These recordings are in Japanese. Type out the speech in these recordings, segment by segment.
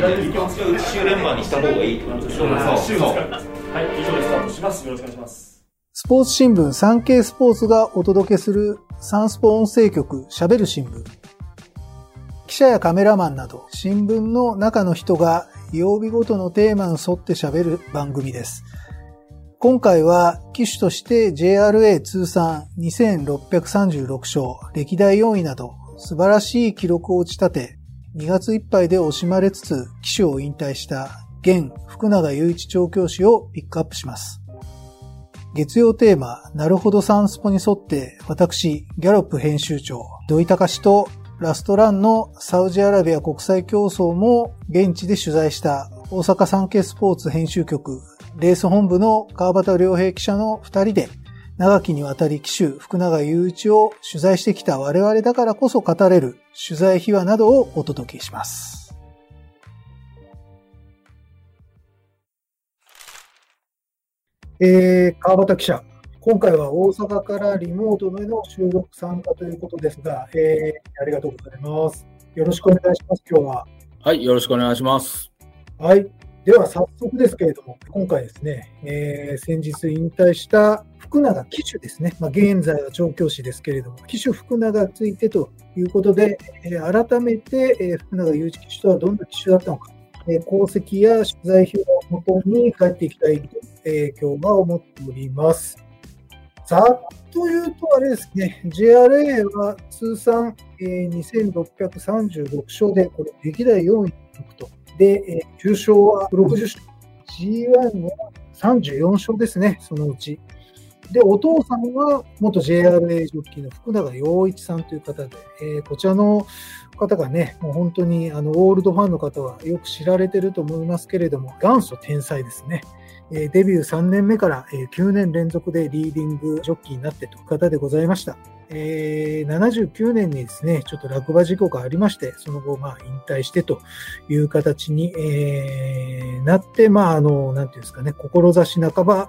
週連番にした方がいいってことですよね。はい、以上でスタートします。よろしくお願いします。スポーツ新聞産経スポーツがお届けするサンスポ音声局しゃべる新聞。記者やカメラマンなど新聞の中の人が曜日ごとのテーマに沿ってしゃべる番組です。今回は機種として JRA 通算2636勝、歴代4位など素晴らしい記録を打ち立て、2月いっぱいで惜しまれつつ機種を引退した現福永祐一調教師をピックアップします。月曜テーマ、なるほどサンスポに沿って私、ギャロップ編集長、土井隆とラストランのサウジアラビア国際競争も現地で取材した大阪産経スポーツ編集局、レース本部の川端良平記者の2人で長きにわたり騎手福永祐一を取材してきた我々だからこそ語れる取材秘話などをお届けします。川端記者、今回は大阪からリモートでの収録参加ということですが、ありがとうございます。よろしくお願いします。今日ははいよろしくお願いします。はい、では早速ですけれども、今回ですね、先日引退した福永騎手ですね、現在は調教師ですけれども、騎手福永についてということで、改めて、福永祐一騎手とはどんな騎手だったのか、功績や取材費をもとに帰っていきたいと、今日は思っております。ざっと言うとあれですね、JRA は通算、2636勝で、これ歴代4位と。で、重賞は60勝、G1 は34勝ですね、そのうち。で、お父さんは元 JRA ジョッキーの福永陽一さんという方で、こちらの方がね、もう本当にオールドファンの方はよく知られてると思いますけれども、元祖天才ですね。デビュー3年目から9年連続でリーディングジョッキーになってという方でございました。79年にですね、ちょっと落馬事故がありまして、その後、引退してという形に、なって、なんていうんですかね、志半ば、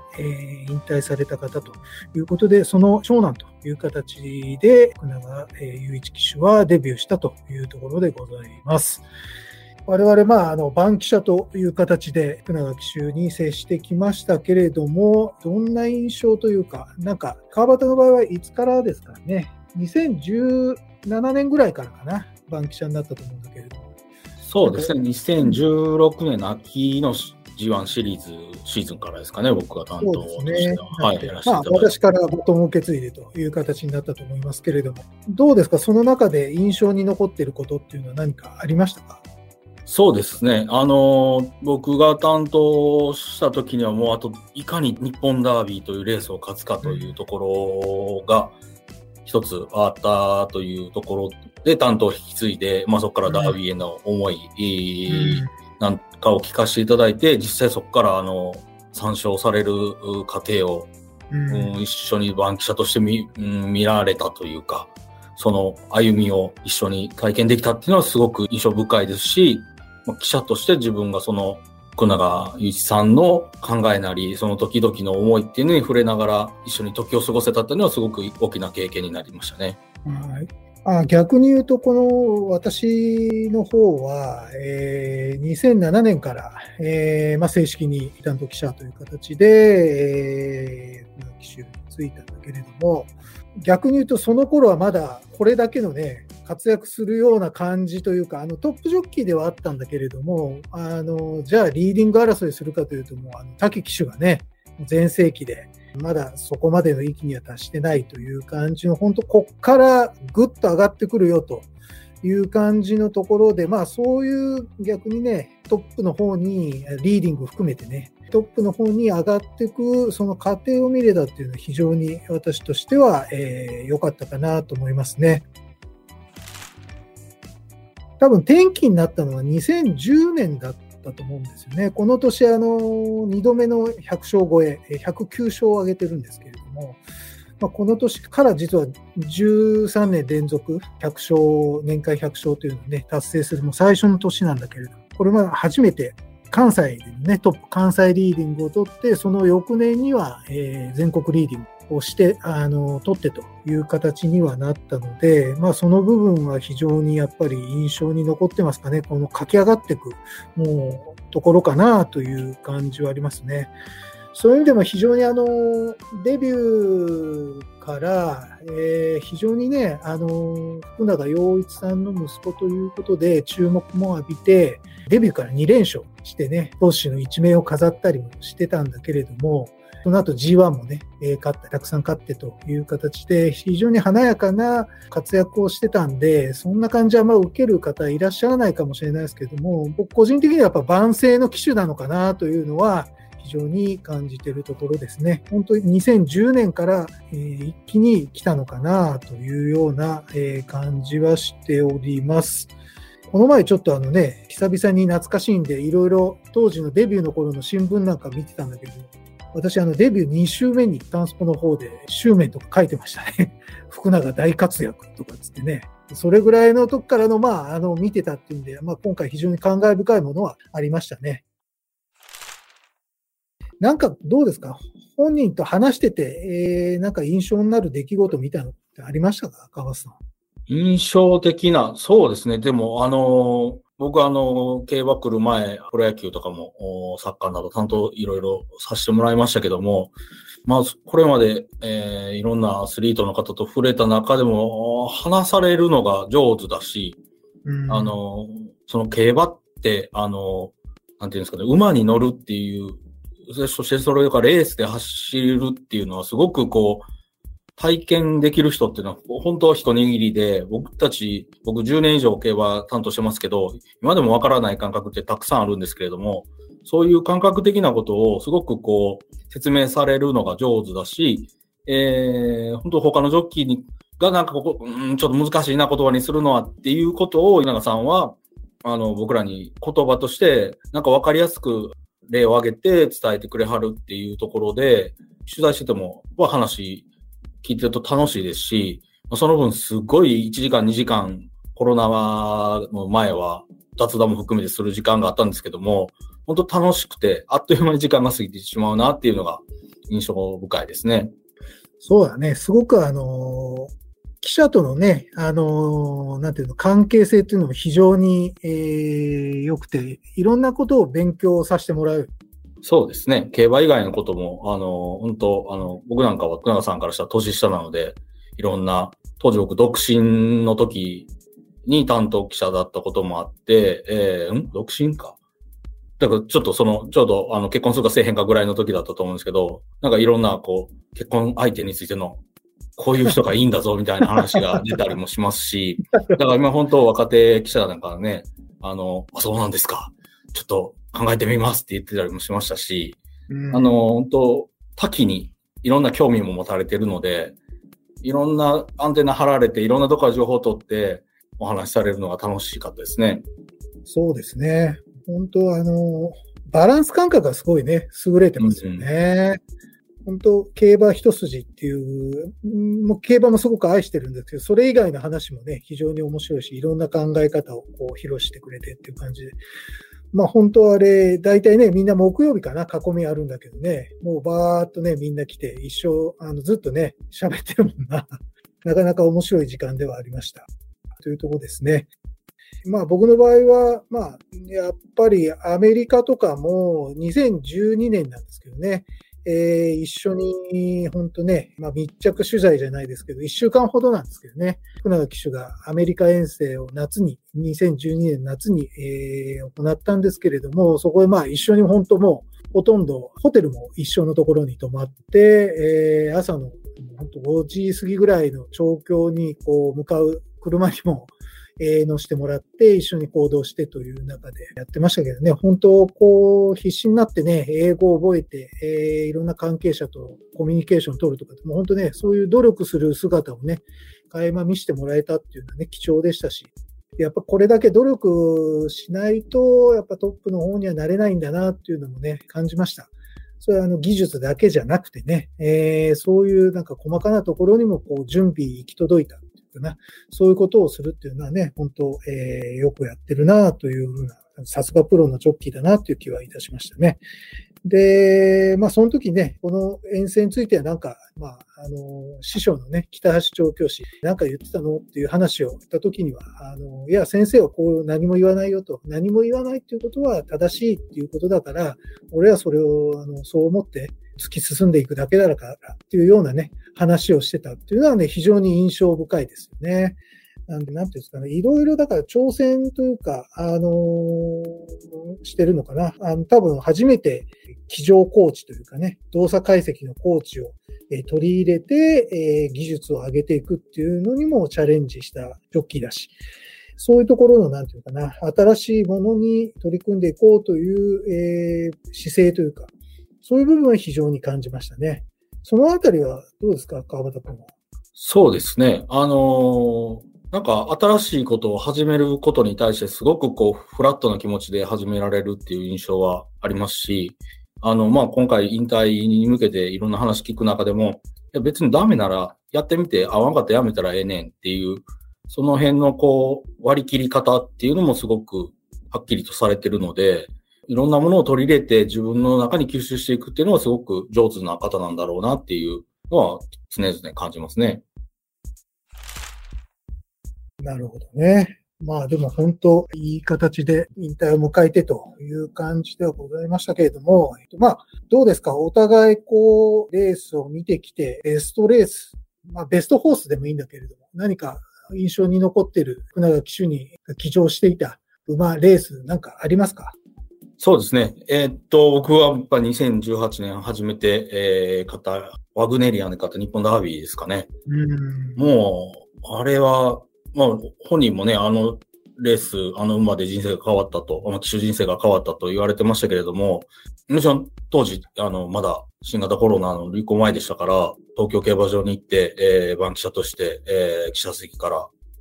引退された方ということで、その長男という形で、福永祐一騎手はデビューしたというところでございます。我々、番記者という形で福永騎手に接してきましたけれども、どんな印象というか、なんか、川端の場合はいつからですかね、2017年ぐらいからかな、番記者になったと思うんだけれども。そうですね、2016年の秋のG1 シリーズシーズンからですかね、僕が担当して私からバトンを受け継いでという形になったと思いますけれども、どうですか、その中で印象に残っていることっていうのは何かありましたか？そうですね。僕が担当した時にはもうあといかに日本ダービーというレースを勝つかというところが一つあったというところで担当を引き継いで、そこからダービーへの思いなんかを聞かせていただいて、実際そこから参照される過程を、一緒に番記者として 見られたというか、その歩みを一緒に体験できたっていうのはすごく印象深いですし、記者として自分がその福永祐一さんの考えなり、その時々の思いっていうのに触れながら一緒に時を過ごせたっていうのはすごく大きな経験になりましたね。はい。逆に言うと、この私の方は、2007年から、正式に担当記者という形で、記者に就いたんだけれども、逆に言うとその頃はまだこれだけのね、活躍するような感じというか、トップジョッキーではあったんだけれども、じゃあリーディング争いするかというと、もう滝騎手がね、全盛期で、まだそこまでの域には達してないという感じの、本当こっからぐっと上がってくるよという感じのところで、そういう逆にね、トップの方にリーディング含めてね、トップの方に上がっていくその過程を見れたっていうのは非常に私としては良かったかなと思いますね。多分転機になったのは2010年だったと思うんですよね。この年2度目の100勝超え、109勝を挙げてるんですけれども、この年から実は13年連続100勝、年間100勝というのを、ね、達成するもう最初の年なんだけれども、これは初めて関西で、ね、トップ関西リーディングを取って、その翌年には、全国リーディングをして取ってという形にはなったので、まあ、その部分は非常にやっぱり印象に残ってますかね。この駆け上がっていくもうところかなという感じはありますね。そういう意味でも非常にデビューから、非常にね福永陽一さんの息子ということで注目も浴びて、デビューから2連勝してね、投手の一面を飾ったりもしてたんだけれども、その後 G1 もね、勝ってたくさん勝ってという形で非常に華やかな活躍をしてたんで、そんな感じはまあ受ける方いらっしゃらないかもしれないですけども、僕個人的にはやっぱ万世の騎手なのかなというのは非常に感じているところですね。本当に2010年から一気に来たのかなというような感じはしております。この前ちょっとね、久々に懐かしいんでいろいろ当時のデビューの頃の新聞なんか見てたんだけど、私デビュー2週目にタンスポの方で週面とか書いてましたね。福永大活躍とかつってね。それぐらいのとこからのまあ見てたっていうんで、まあ今回非常に感慨深いものはありましたね。なんかどうですか、本人と話してて、なんか印象になる出来事みたいなのってありましたか、川瀬さん。印象的な、そうですね。でも、僕競馬来る前、プロ野球とかも、サッカーなど担当いろいろさせてもらいましたけども、まあ、これまで、いろんなアスリートの方と触れた中でも、話されるのが上手だし、うん、その競馬って、なんていうんですかね、馬に乗るっていう、そしてそれがレースで走るっていうのはすごくこう体験できる人っていうのは本当は一握りで、僕10年以上競馬担当してますけど、今でもわからない感覚ってたくさんあるんですけれども、そういう感覚的なことをすごくこう説明されるのが上手だし、本当他のジョッキーがなんかちょっと難しいな言葉にするのはっていうことを稲賀さんは僕らに言葉としてなんかわかりやすく例を挙げて伝えてくれはるっていうところで、取材してても話聞いてると楽しいですし、その分すごい1時間2時間コロナの前は雑談も含めてする時間があったんですけども、本当楽しくてあっという間に時間が過ぎてしまうなっていうのが印象深いですね。そうだね。すごく記者とのね、なんていうの、関係性っていうのも非常に、良くて、いろんなことを勉強させてもらう。そうですね。競馬以外のことも、本当、僕なんかは福永さんからしたら年下なので、いろんな、当時僕独身の時に担当記者だったこともあって、独身か。だからちょっとちょうど結婚するかせえへんかぐらいの時だったと思うんですけど、なんかいろんな結婚相手についてのこういう人がいいんだぞみたいな話が出たりもしますし、だから今本当若手記者なんかね、そうなんですか、ちょっと考えてみますって言ってたりもしましたし、本当多岐にいろんな興味も持たれているので、いろんなアンテナ張られていろんなとこから情報を取ってお話しされるのが楽しかったですね。そうですね。本当バランス感覚がすごいね、優れてますよね。本当、競馬一筋っていう、もう競馬もすごく愛してるんですけど、それ以外の話もね、非常に面白いし、いろんな考え方を披露してくれてっていう感じで。まあ本当あれ、大体ね、みんな木曜日かな、囲みあるんだけどね、もうバーっとね、みんな来て、一生、ずっとね、喋ってるもんな。なかなか面白い時間ではありました。というところですね。まあ僕の場合は、まあ、やっぱりアメリカとかも2012年なんですけどね、一緒に、本当ね、まあ、密着取材じゃないですけど、一週間ほどなんですけどね、福永騎手がアメリカ遠征を2012年夏に、行ったんですけれども、そこへまあ一緒に本当もう、ほとんどホテルも一緒のところに泊まって、朝の本当5時過ぎぐらいの調教に向かう車にも、乗せてもらって一緒に行動してという中でやってましたけどね、本当必死になってね、英語を覚えて、いろんな関係者とコミュニケーションを取るとか、もう本当ね、そういう努力する姿をね、垣間見せてもらえたっていうのはね、貴重でしたし、やっぱこれだけ努力しないとやっぱトップの方にはなれないんだなっていうのもね、感じました。それは技術だけじゃなくてね、そういうなんか細かなところにも準備行き届いた。そういうことをするっていうのはね、本当、よくやってるなというふうな、さすがプロのジョッキーだなという気はいたしましたね。で、まあ、その時ね、この遠征についてはなんか、まあ、師匠のね、北橋調教師、なんか言ってたのっていう話をした時には、いや、先生はこう何も言わないよと、何も言わないっていうことは正しいっていうことだから、俺はそれを、そう思って突き進んでいくだけだからっていうようなね、話をしてたっていうのはね、非常に印象深いですよね。なんで、なんていうんですかね、いろいろだから挑戦というか、してるのかな。多分初めて騎乗コーチというかね、動作解析のコーチを取り入れて、技術を上げていくっていうのにもチャレンジしたジョッキーだし、そういうところの、なんていうかな、新しいものに取り組んでいこうという、姿勢というか、そういう部分は非常に感じましたね。そのあたりはどうですか、川端君は。そうですね。なんか新しいことを始めることに対してすごくこうフラットな気持ちで始められるっていう印象はありますし、まあ、今回引退に向けていろんな話聞く中でも、いや別にダメならやってみて合わんかったらやめたらええねんっていう、その辺のこう割り切り方っていうのもすごくはっきりとされてるので、いろんなものを取り入れて自分の中に吸収していくっていうのはすごく上手な方なんだろうなっていうのは常々感じますね。なるほどね。まあでも本当いい形で引退を迎えてという感じではございましたけれども、まあどうですか、お互いこうレースを見てきて、ベストレース、まあベストホースでもいいんだけれども、何か印象に残っている福永騎手に騎乗していた馬、レースなんかありますか？そうですね。僕は2018年初めて、勝ったワグネリアンで勝った日本ダービーですかね。もうあれはまあ、本人もね、レース、馬で人生が変わったと、騎手人生が変わったと言われてましたけれども、もちろん当時、まだ新型コロナの流行前でしたから、東京競馬場に行って、番記者として、記者席か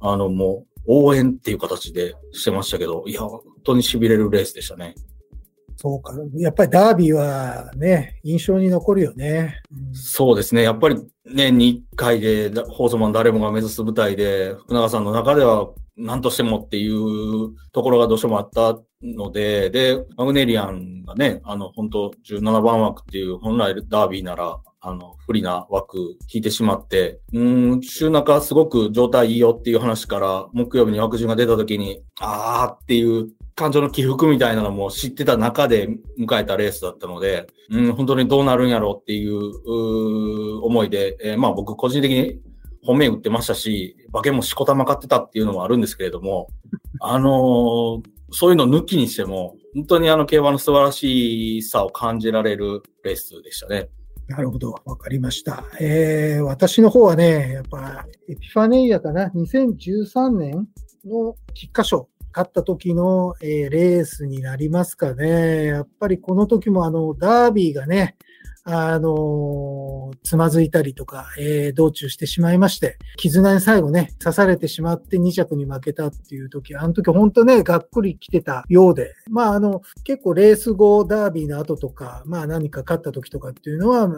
ら、もう、応援っていう形でしてましたけど、いや、本当に痺れるレースでしたね。そうか。やっぱりダービーはね、印象に残るよね。うん、そうですね。やっぱり年に1回で、放送マン誰もが目指す舞台で、福永さんの中では何としてもっていうところがどうしてもあったので、で、マグネリアンがね、本当17番枠っていう本来ダービーなら、不利な枠引いてしまって、週中すごく状態いいよっていう話から、木曜日に枠順が出た時に、あーっていう、感情の起伏みたいなのも知ってた中で迎えたレースだったので、本当にどうなるんやろうっていう思いで、まあ僕個人的に本命打ってましたし、馬券もしこたま買ってたっていうのもあるんですけれども、そういうの抜きにしても、本当に競馬の素晴らしさを感じられるレースでしたね。なるほど。わかりました。私の方はね、やっぱエピファネイアかな、2013年の菊花賞。勝った時の、レースになりますかね。やっぱりこの時もダービーがね、つまずいたりとか、道中してしまいまして、絆に最後ね、刺されてしまって2着に負けたっていう時、あの時本当ね、がっくり来てたようで、まあ結構レース後、ダービーの後とか、まあ何か勝った時とかっていうのは、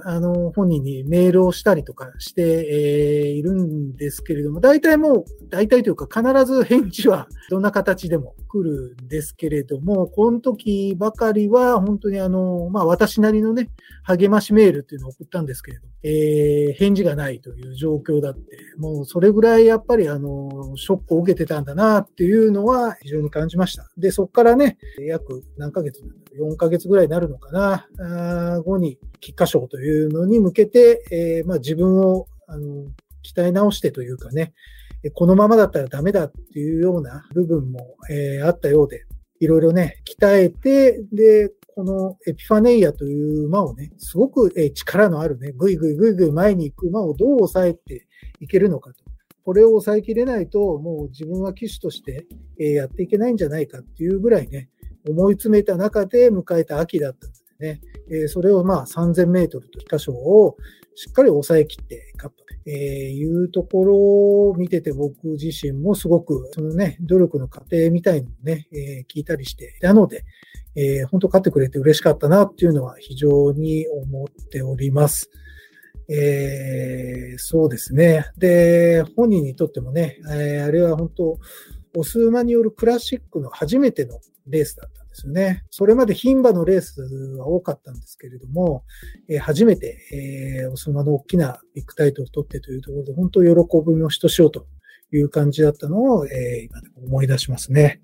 本人にメールをしたりとかして、いるんですけれども、大体というか必ず返事はどんな形でも来るんですけれども、この時ばかりは本当にまあ私なりのね、励ましメールっていうのを送ったんですけれど、返事がないという状況だって、もうそれぐらいやっぱりショックを受けてたんだなっていうのは非常に感じました。で、そこからね、約何ヶ月、4ヶ月ぐらいになるのかな、後に菊花賞というのに向けて、まあ自分を鍛え直してというかね、このままだったらダメだっていうような部分も、あったようで、いろいろね、鍛えて、で、このエピファネイアという馬をね、すごく力のあるね、ぐいぐいぐいぐい前に行く馬をどう抑えていけるのかと。これを抑えきれないと、もう自分は騎手としてやっていけないんじゃないかっていうぐらいね、思い詰めた中で迎えた秋だったんですね。それをまあ3000メートルと菊花賞をしっかり抑え切って勝ったというところを見てて、僕自身もすごくそのね、努力の過程みたいのをね、聞いたりしていたので、本当勝ってくれて嬉しかったなっていうのは非常に思っております。そうですね。で、本人にとってもね、あれは本当、オス馬によるクラシックの初めてのレースだったんですよね。それまで牝馬のレースは多かったんですけれども、初めてその大きなビッグタイトルを取ってというところで、本当に喜びもひとしおという感じだったのを、今思い出しますね。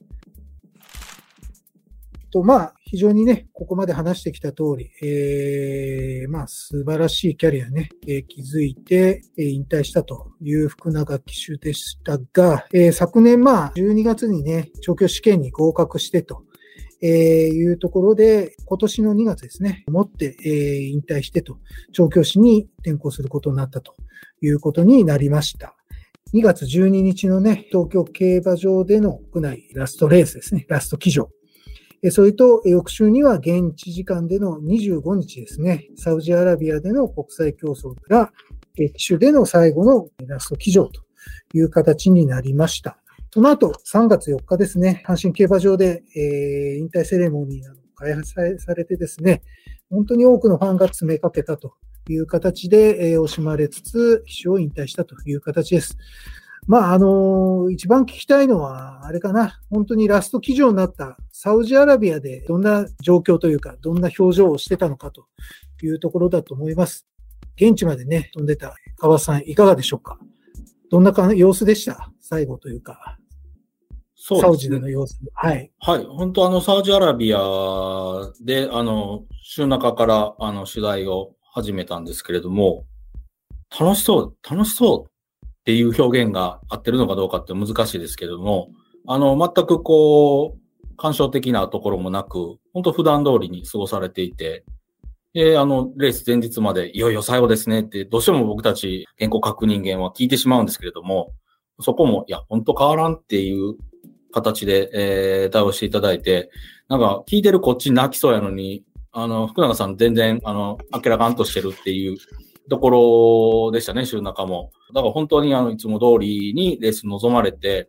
と、まあ、非常にね、ここまで話してきた通り、まあ、素晴らしいキャリアね、築いて、引退したという福永騎手でしたが、昨年、まあ、12月にね、調教試験に合格してと、いうところで、今年の2月ですね、もって、引退してと、調教師に転向することになったということになりました。2月12日のね、東京競馬場での国内ラストレースですね、ラスト騎乗。それと、翌週には現地時間での25日ですね、サウジアラビアでの国際競争から、騎手での最後のラスト騎乗という形になりました。その後、3月4日ですね、阪神競馬場で、引退セレモニーなど開催されてですね、本当に多くのファンが詰めかけたという形で、惜しまれつつ、騎手を引退したという形です。まあ、一番聞きたいのは、あれかな。本当にラスト騎乗になったサウジアラビアでどんな状況というか、どんな表情をしてたのかというところだと思います。現地までね、飛んでた川さん、いかがでしょうか？どんな様子でした？最後というか。そうですね。サウジでの様子。はい。はい。本当サウジアラビアで、週中から、取材を始めたんですけれども、楽しそう。っていう表現が合ってるのかどうかって難しいですけれども、全くこう、感傷的なところもなく、本当普段通りに過ごされていて、で、レース前日まで、いよいよ最後ですねって、どうしても僕たち健康確認源は聞いてしまうんですけれども、そこも、いや、本当変わらんっていう形で、対応していただいて、なんか、聞いてるこっちに泣きそうやのに、福永さん全然、明らかんとしてるっていう、ところでしたね、週中も。だから本当にいつも通りにレース臨まれて、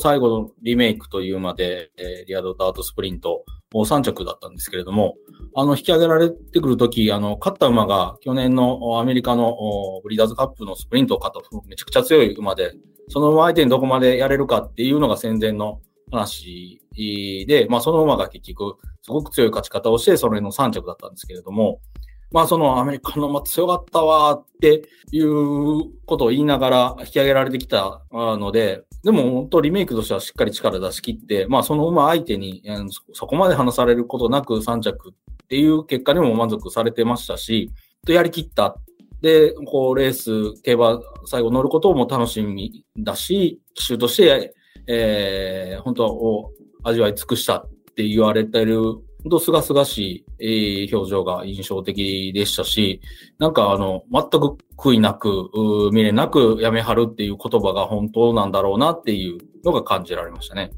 最後のリメイクというまで、リアドダートスプリント3着だったんですけれども、引き上げられてくるとき、勝った馬が去年のアメリカのブリーダーズカップのスプリントを勝った、めちゃくちゃ強い馬で、その馬相手にどこまでやれるかっていうのが戦前の話で、まあその馬が結局、すごく強い勝ち方をして、それの3着だったんですけれども、まあそのアメリカの馬強かったわーっていうことを言いながら引き上げられてきたので、でも本当リメイクとしてはしっかり力出し切って、まあその馬相手にそこまで離されることなく3着っていう結果にも満足されてましたし、やり切った。で、こうレース、競馬最後乗ることも楽しみだし、騎手として、本当を味わい尽くしたって言われてる本当、すがすがしい、表情が印象的でしたし、なんか全く悔いなく、見れなくやめはるっていう言葉が本当なんだろうなっていうのが感じられましたね。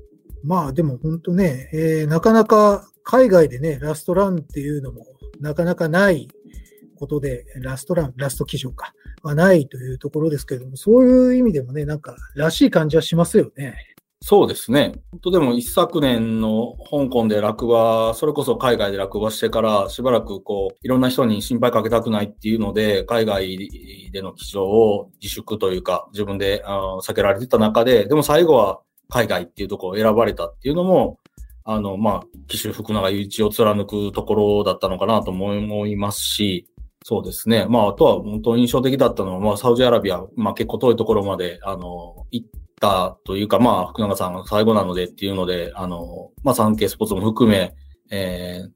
まあでも本当ね、なかなか海外でね、ラストランっていうのもなかなかないことで、ラスト騎乗か、はないというところですけれども、そういう意味でもね、なんからしい感じはしますよね。そうですね。本当でも一昨年の香港で落馬、それこそ海外で落馬してからしばらくこういろんな人に心配かけたくないっていうので海外での騎乗を自粛というか自分で避けられてた中で、でも最後は海外っていうところを選ばれたっていうのもまあ騎手福永祐一を貫くところだったのかなと思いますし、そうですね。まああとは本当に印象的だったのはまあサウジアラビア、まあ結構遠いところまで行ってというか、まあ、福永さんが最後なのでっていうので、まあ、サンケイスポーツも含め、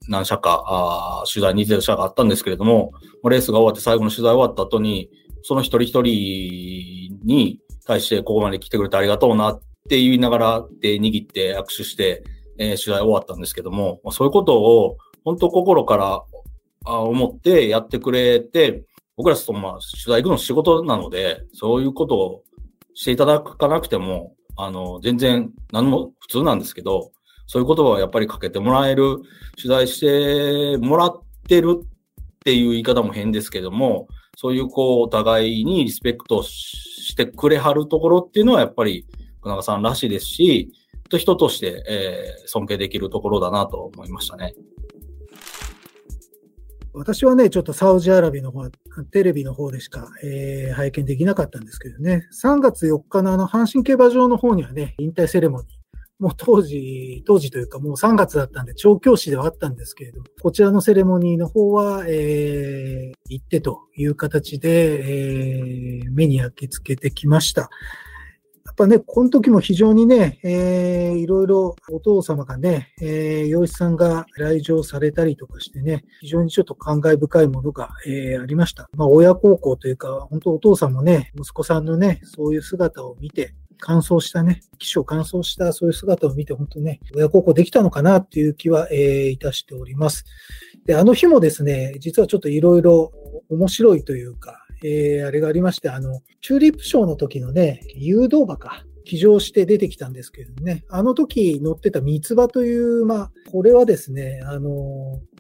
何社か、取材に出る社があったんですけれども、レースが終わって最後の取材終わった後に、その一人一人に対してここまで来てくれてありがとうなって言いながら手握って握手して、取材終わったんですけども、そういうことを本当心から思ってやってくれて、僕らとまあ取材行くの仕事なので、そういうことをしていただかなくても、全然何も普通なんですけど、そういう言葉をやっぱりかけてもらえる、取材してもらってるっていう言い方も変ですけども、そういうこう、お互いにリスペクトしてくれはるところっていうのはやっぱり、福永さんらしいですし、人として、尊敬できるところだなと思いましたね。私はね、ちょっとサウジアラビアの方、テレビの方でしか、拝見できなかったんですけどね、3月4日の阪神競馬場の方にはね、引退セレモニーもう当時というかもう3月だったんで調教師ではあったんですけれども、こちらのセレモニーの方は、行ってという形で、目に焼き付けてきました。やっぱね、この時も非常にね、いろいろお父様がね、洋一さんが来場されたりとかしてね、非常にちょっと感慨深いものが、ありました。まあ親孝行というか、本当お父さんもね、息子さんのね、そういう姿を見て、完走したね、騎手を完走したそういう姿を見て、本当ね、親孝行できたのかなっていう気は、いたしております。で、あの日もですね、実はちょっといろいろ面白いというか、あれがありまして、チューリップショーの時のね、誘導馬か、騎乗して出てきたんですけどね、あの時乗ってた三つ葉という馬、これはですね、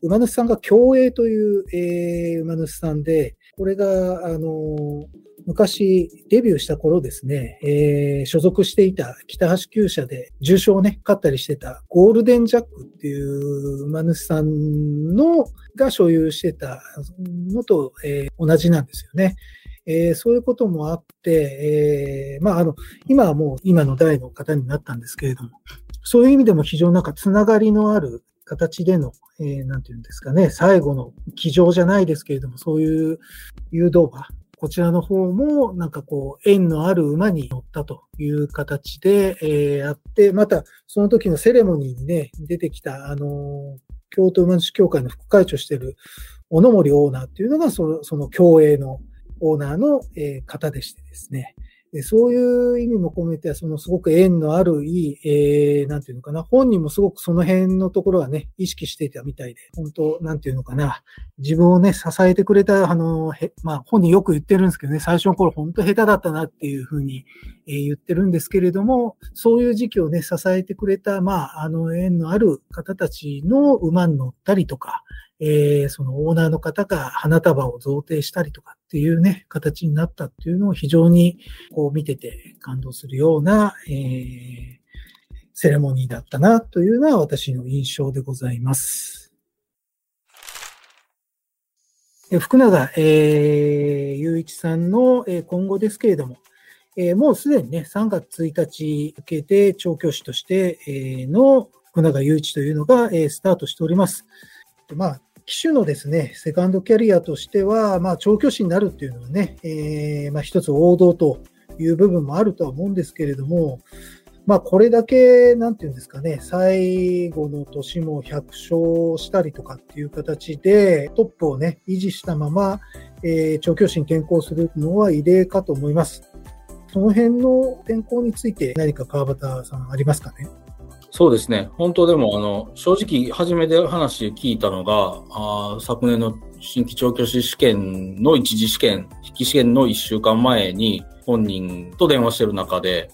馬主さんが競泳という、馬主さんで、これが、昔デビューした頃ですね、所属していた北橋厩舎で重賞をね、勝ったりしてたゴールデンジャックっていう馬主さんのが所有してたのと、同じなんですよね。そういうこともあって、まあ、今はもう今の代の方になったんですけれども、そういう意味でも非常になんかつながりのある形での、なんていうんですかね、最後の騎乗じゃないですけれども、そういう誘導馬、こちらの方もなんかこう縁のある馬に乗ったという形で、あって、またその時のセレモニーにね、出てきた、京都馬主協会の副会長している小野森オーナーっていうのがその競泳のオーナーの、方でしてですね。で、そういう意味も込めて、そのすごく縁のあるいい、なんていうのかな、本人もすごくその辺のところはね、意識していたみたいで、本当、なんていうのかな、自分をね、支えてくれた、まあ、本人よく言ってるんですけどね、最初の頃本当下手だったなっていうふうに、言ってるんですけれども、そういう時期をね、支えてくれた、まあ、縁のある方たちの馬に乗ったりとか、そのオーナーの方が花束を贈呈したりとかっていうね、形になったっていうのを非常にこう見てて感動するような、セレモニーだったなというのは私の印象でございます。福永雄一さんの今後ですけれども、もうすでにね、3月1日受けて調教師としての福永雄一というのがスタートしております。まあ騎手のですね、セカンドキャリアとしては、まあ、調教師になるっていうのはね、まあ、一つ王道という部分もあるとは思うんですけれども、まあ、これだけ、なんていうんですかね、最後の年も100勝したりとかっていう形で、トップをね、維持したまま、調教師に転向するのは異例かと思います。その辺の転向について、何か川端さんありますかね。そうですね。本当でも、正直、初めて話聞いたのが、昨年の新規調教師試験の一次試験、筆記試験の1週間前に本人と電話してる中で、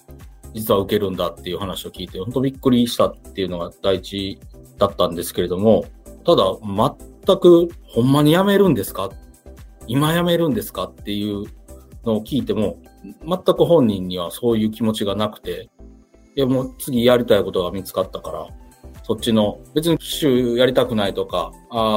実は受けるんだっていう話を聞いて、本当びっくりしたっていうのが第一だったんですけれども、ただ、全く、ほんまに辞めるんですか？今辞めるんですか？っていうのを聞いても、全く本人にはそういう気持ちがなくて、いやもう次やりたいことが見つかったから、そっちの、別に騎手やりたくないとか、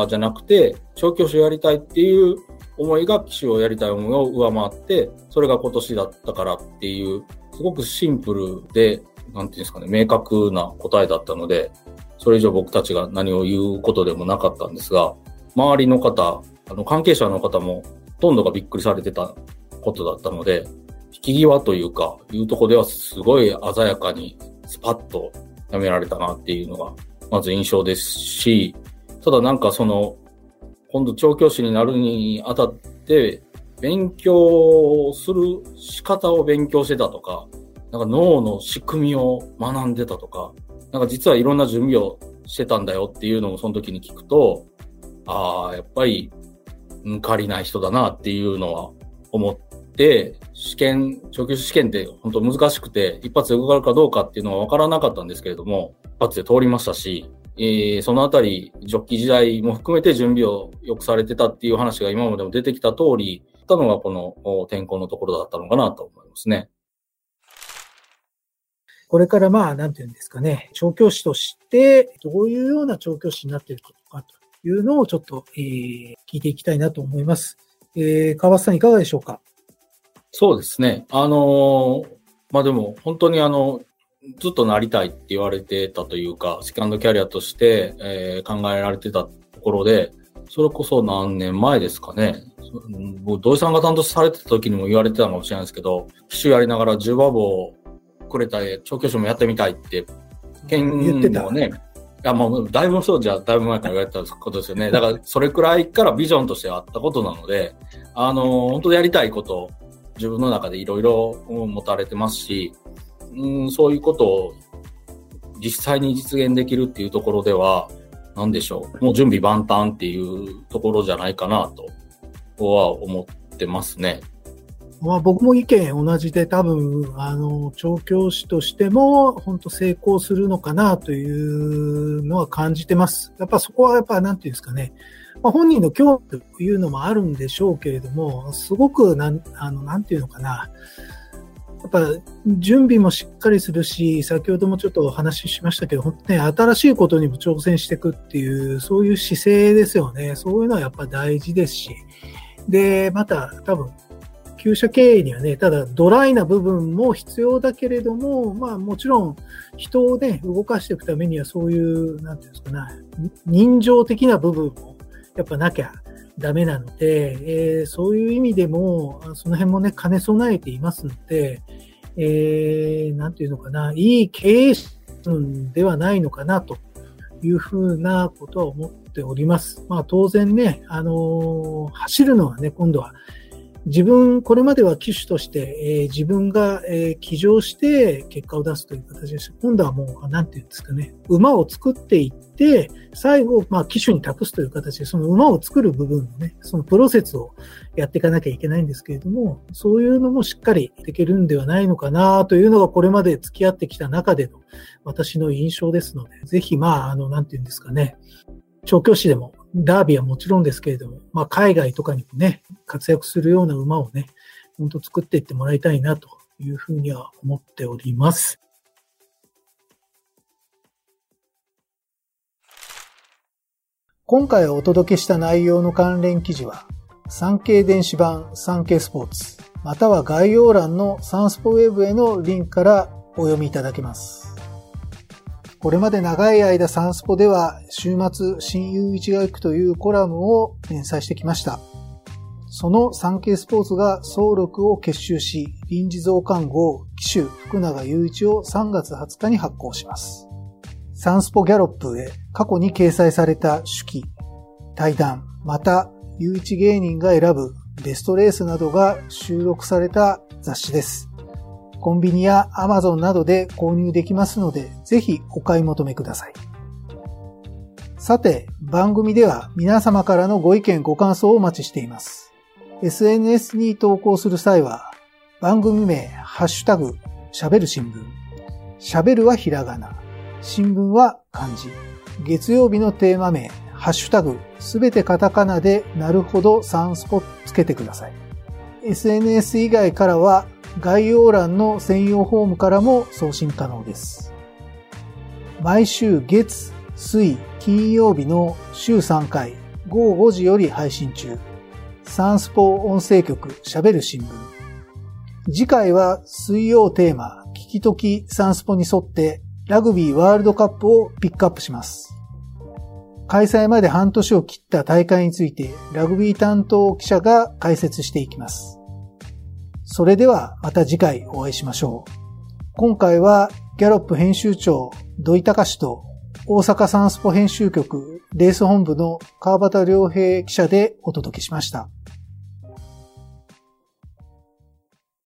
じゃなくて、調教師をやりたいっていう思いが騎手をやりたい思いを上回って、それが今年だったからっていう、すごくシンプルで、なんていうんですかね、明確な答えだったので、それ以上僕たちが何を言うことでもなかったんですが、周りの方、関係者の方も、ほとんどがびっくりされてたことだったので、引き際というか、いうとこではすごい鮮やかにスパッとやめられたなっていうのが、まず印象ですし、ただなんか今度調教師になるにあたって、勉強する仕方を勉強してたとか、なんか脳の仕組みを学んでたとか、なんか実はいろんな準備をしてたんだよっていうのをその時に聞くと、やっぱり、借りない人だなっていうのは思って、で、調教師試験って本当難しくて、一発で受かるかどうかっていうのは分からなかったんですけれども、一発で通りましたし、そのあたり、ジョッキー時代も含めて準備をよくされてたっていう話が今までも出てきた通り、たのがこの転校のところだったのかなと思いますね。これからまあ、なんていうんですかね、調教師として、どういうような調教師になっているのかというのをちょっと、聞いていきたいなと思います。川端さんいかがでしょうか。そうですね。まあ、でも、本当にずっとなりたいって言われてたというか、セカンドキャリアとして、考えられてたところで、それこそ何年前ですかね。土井さんが担当されてた時にも言われてたかもしれないですけど、機種やりながら重馬棒くれたり、調教師もやってみたいって、県もね、いやもうだいぶそうじゃだいぶ前から言われたことですよね。だからそれくらいからビジョンとしてあったことなので、本当やりたいこと自分の中でいろいろ持たれてますし、そういうことを実際に実現できるっていうところでは、なんでしょう、もう準備万端っていうところじゃないかなとは思ってますね。まあ、僕も意見同じで、多分調教師としても本当成功するのかなというのは感じてます。やっぱそこはやっぱなんていうんですかね、まあ、本人の興味というのもあるんでしょうけれども、すごくなんていうのかな、やっぱ準備もしっかりするし、先ほどもちょっとお話ししましたけど、本当に新しいことにも挑戦していくっていう、そういう姿勢ですよね。そういうのはやっぱ大事ですし、でまた多分厩舎経営にはね、ただドライな部分も必要だけれども、まあもちろん人をね、動かしていくためにはそういう、なんていうんですかね、人情的な部分もやっぱなきゃダメなので、そういう意味でも、その辺もね、兼ね備えていますので、なんていうのかな、いい経営者ではないのかなというふうなことは思っております。まあ当然ね、走るのはね、今度は、自分、これまでは騎手として、自分が、騎乗して結果を出すという形でした。今度はもう、なんていうんですかね、馬を作っていって、最後、まあ、騎手に託すという形で、その馬を作る部分のね、そのプロセスをやっていかなきゃいけないんですけれども、そういうのもしっかりできるんではないのかなというのが、これまで付き合ってきた中での私の印象ですので、ぜひ、まあ、なんていうんですかね、調教師でも、ダービーはもちろんですけれども、まあ、海外とかにもね、活躍するような馬をね、本当作っていってもらいたいなというふうには思っております。今回お届けした内容の関連記事は、産経電子版産経スポーツ、または概要欄のサンスポウェブへのリンクからお読みいただけます。これまで長い間サンスポでは週末新雄一が行くというコラムを連載してきました。その産経スポーツが総力を結集し、臨時増刊号騎手福永雄一を3月20日に発行します。サンスポギャロップへ過去に掲載された手記、対談、また雄一芸人が選ぶベストレースなどが収録された雑誌です。コンビニや Amazon などで購入できますので、ぜひお買い求めください。さて、番組では皆様からのご意見ご感想をお待ちしています。SNS に投稿する際は、番組名、ハッシュタグ、しゃべる新聞。しゃべるはひらがな。新聞は漢字。月曜日のテーマ名、ハッシュタグ、すべてカタカナでなるほどサンスポつけてください。SNS 以外からは、概要欄の専用フォームからも送信可能です。毎週月、水、金曜日の週3回、午後5時より配信中。サンスポ音声局しゃべる新聞。次回は水曜テーマ、聞きときサンスポに沿ってラグビーワールドカップをピックアップします。開催まで半年を切った大会についてラグビー担当記者が解説していきます。それではまた次回お会いしましょう。今回はギャロップ編集長土井隆と大阪サンスポ編集局レース本部の川端良平記者でお届けしました。